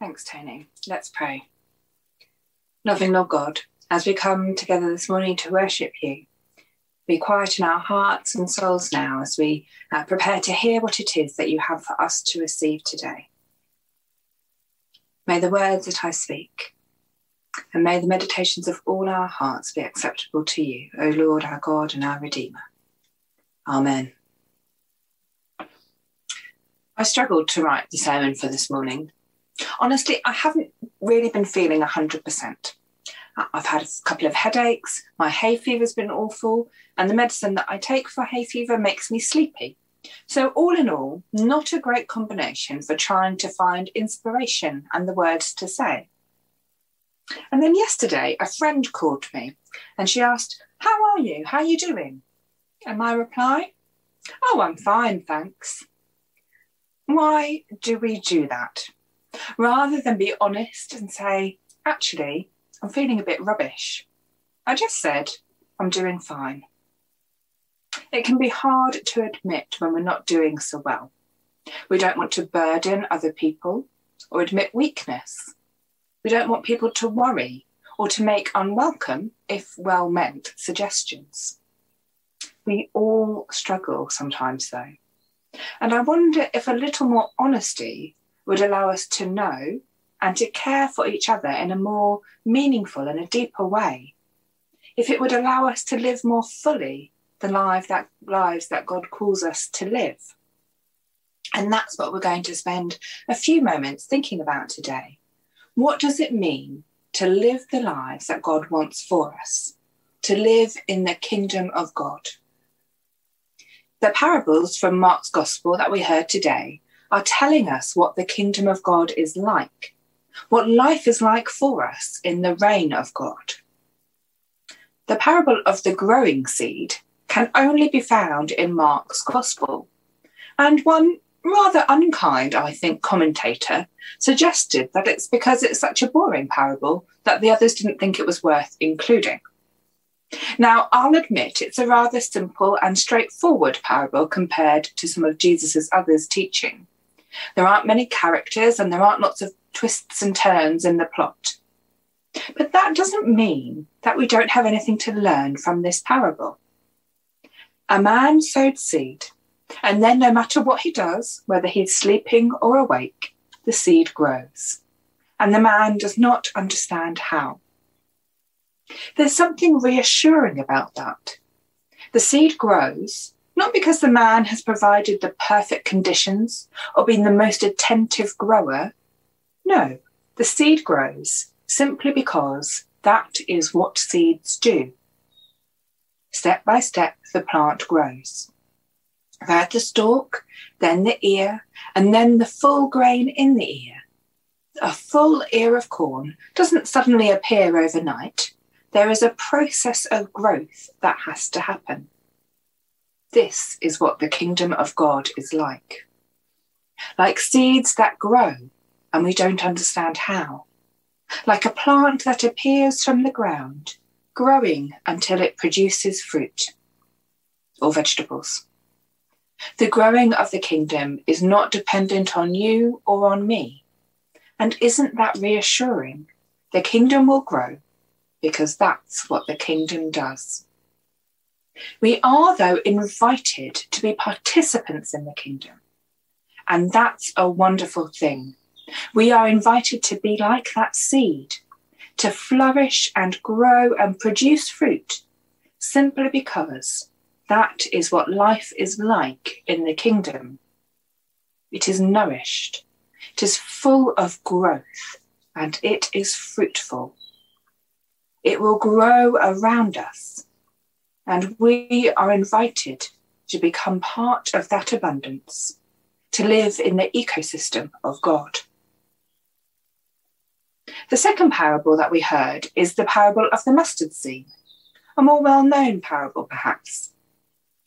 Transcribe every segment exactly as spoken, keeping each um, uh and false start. Thanks, Tony. Let's pray. Loving Lord God, as we come together this morning to worship you, be quiet in our hearts and souls now as we uh, prepare to hear what it is that you have for us to receive today. May the words that I speak and may the meditations of all our hearts be acceptable to you, O Lord, our God and our Redeemer. Amen. I struggled to write the sermon for this morning. Honestly, I haven't really been feeling one hundred percent. I've had a couple of headaches, my hay fever's been awful, and the medicine that I take for hay fever makes me sleepy. So all in all, not a great combination for trying to find inspiration and the words to say. And then yesterday, a friend called me and she asked, "How are you? How are you doing?" And my reply, "Oh, I'm fine, thanks." Why do we do that? Rather than be honest and say, "Actually, I'm feeling a bit rubbish. I just said, I'm doing fine." It can be hard to admit when we're not doing so well. We don't want to burden other people or admit weakness. We don't want people to worry or to make unwelcome, if well-meant, suggestions. We all struggle sometimes, though. And I wonder if a little more honesty would allow us to know and to care for each other in a more meaningful and a deeper way. If it would allow us to live more fully the life that, lives that God calls us to live. And that's what we're going to spend a few moments thinking about today. What does it mean to live the lives that God wants for us? To live in the kingdom of God. The parables from Mark's Gospel that we heard today are telling us what the kingdom of God is like, what life is like for us in the reign of God. The parable of the growing seed can only be found in Mark's Gospel, and one rather unkind, I think, commentator suggested that it's because it's such a boring parable that the others didn't think it was worth including. Now, I'll admit it's a rather simple and straightforward parable compared to some of Jesus's others' teaching. There aren't many characters and there aren't lots of twists and turns in the plot. But that doesn't mean that we don't have anything to learn from this parable. A man sowed seed, and then no matter what he does, whether he's sleeping or awake, the seed grows. And the man does not understand how. There's something reassuring about that. The seed grows, not because the man has provided the perfect conditions or been the most attentive grower. No, the seed grows simply because that is what seeds do. Step by step, the plant grows. First the stalk, then the ear, and then the full grain in the ear. A full ear of corn doesn't suddenly appear overnight. There is a process of growth that has to happen. This is what the kingdom of God is like. Like seeds that grow and we don't understand how. Like a plant that appears from the ground, growing until it produces fruit or vegetables. The growing of the kingdom is not dependent on you or on me. And isn't that reassuring? The kingdom will grow. Because that's what the kingdom does. We are, though, invited to be participants in the kingdom. And that's a wonderful thing. We are invited to be like that seed, to flourish and grow and produce fruit, simply because that is what life is like in the kingdom. It is nourished, it is full of growth, and it is fruitful. It will grow around us, and we are invited to become part of that abundance, to live in the ecosystem of God. The second parable that we heard is the parable of the mustard seed, a more well-known parable perhaps.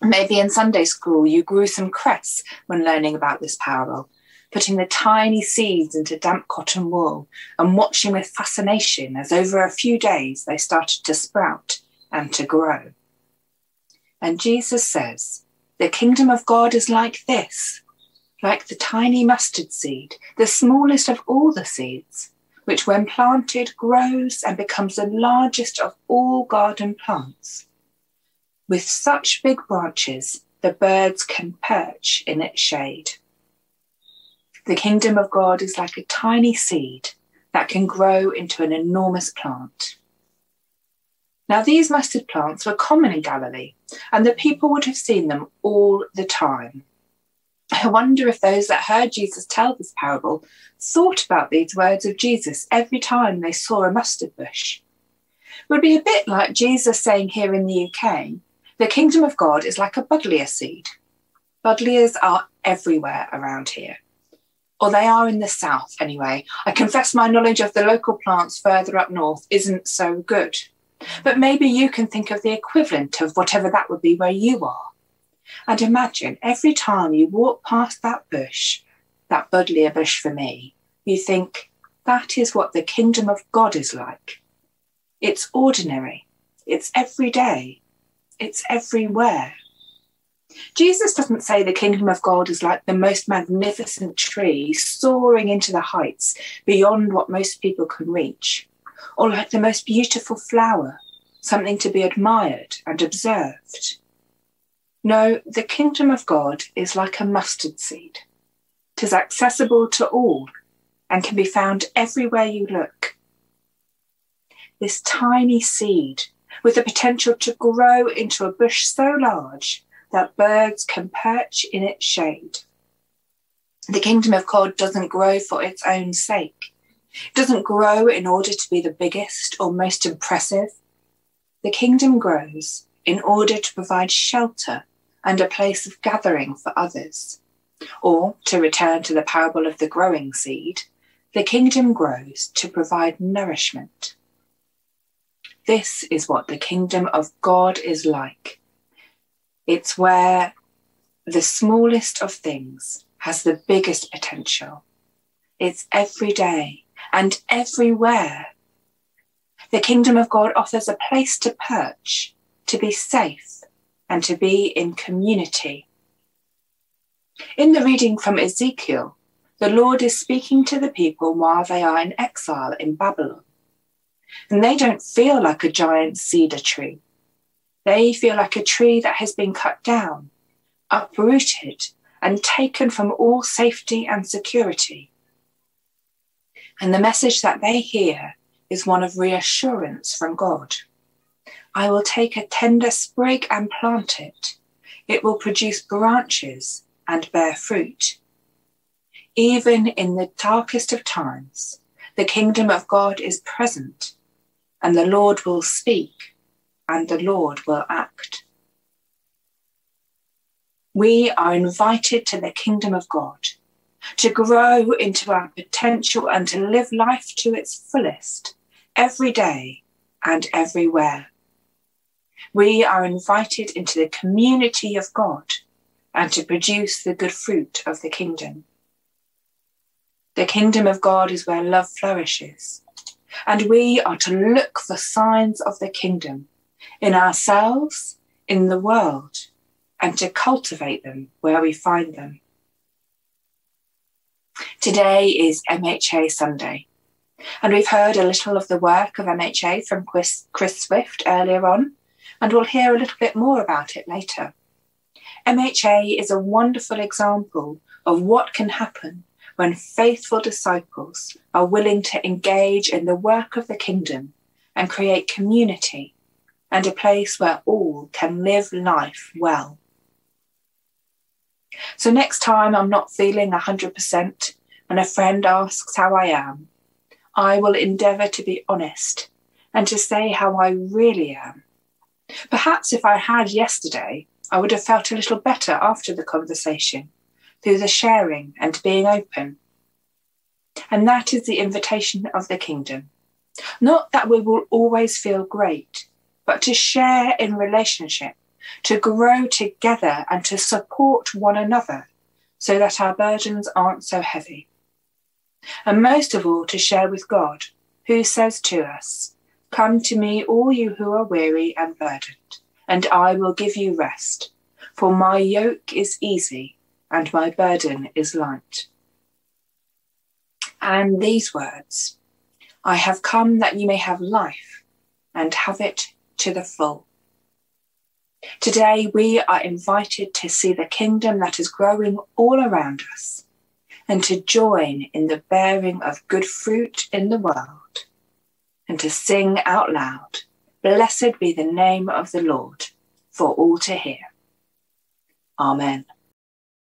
Maybe in Sunday school you grew some cress when learning about this parable, putting the tiny seeds into damp cotton wool and watching with fascination as over a few days they started to sprout and to grow. And Jesus says, the kingdom of God is like this, like the tiny mustard seed, the smallest of all the seeds, which when planted grows and becomes the largest of all garden plants. With such big branches, the birds can perch in its shade. The kingdom of God is like a tiny seed that can grow into an enormous plant. Now, these mustard plants were common in Galilee, and the people would have seen them all the time. I wonder if those that heard Jesus tell this parable thought about these words of Jesus every time they saw a mustard bush. It would be a bit like Jesus saying here in the U K, the kingdom of God is like a buddleia seed. Buddleias are everywhere around here, or they are in the south anyway. I confess my knowledge of the local plants further up north isn't so good, but maybe you can think of the equivalent of whatever that would be where you are. And imagine every time you walk past that bush, that buddleia bush for me, you think, that is what the kingdom of God is like. It's ordinary. It's everyday. It's everywhere. Jesus doesn't say the kingdom of God is like the most magnificent tree soaring into the heights beyond what most people can reach, or like the most beautiful flower, something to be admired and observed. No, the kingdom of God is like a mustard seed. It is accessible to all and can be found everywhere you look. This tiny seed with the potential to grow into a bush so large that birds can perch in its shade. The kingdom of God doesn't grow for its own sake. It doesn't grow in order to be the biggest or most impressive. The kingdom grows in order to provide shelter and a place of gathering for others. Or, to return to the parable of the growing seed, the kingdom grows to provide nourishment. This is what the kingdom of God is like. It's where the smallest of things has the biggest potential. It's every day and everywhere. The kingdom of God offers a place to perch, to be safe, and to be in community. In the reading from Ezekiel, the Lord is speaking to the people while they are in exile in Babylon. And they don't feel like a giant cedar tree. They feel like a tree that has been cut down, uprooted, and taken from all safety and security. And the message that they hear is one of reassurance from God. I will take a tender sprig and plant it. It will produce branches and bear fruit. Even in the darkest of times, the kingdom of God is present, and the Lord will speak, and the Lord will act. We are invited to the kingdom of God, to grow into our potential and to live life to its fullest, every day and everywhere. We are invited into the community of God and to produce the good fruit of the kingdom. The kingdom of God is where love flourishes, and we are to look for signs of the kingdom in ourselves, in the world, and to cultivate them where we find them. Today is M H A Sunday, and we've heard a little of the work of M H A from Chris, Chris Swift earlier on, and we'll hear a little bit more about it later. M H A is a wonderful example of what can happen when faithful disciples are willing to engage in the work of the kingdom and create community and a place where all can live life well. So next time I'm not feeling one hundred percent and a friend asks how I am, I will endeavour to be honest and to say how I really am. Perhaps if I had yesterday, I would have felt a little better after the conversation, through the sharing and being open. And that is the invitation of the kingdom. Not that we will always feel great, but to share in relationship, to grow together and to support one another so that our burdens aren't so heavy. And most of all, to share with God, who says to us, "Come to me, all you who are weary and burdened, and I will give you rest, for my yoke is easy and my burden is light. And these words, I have come that you may have life and have it to the full. Today, we are invited to see the kingdom that is growing all around us and to join in the bearing of good fruit in the world and to sing out loud, blessed be the name of the Lord, for all to hear. Amen.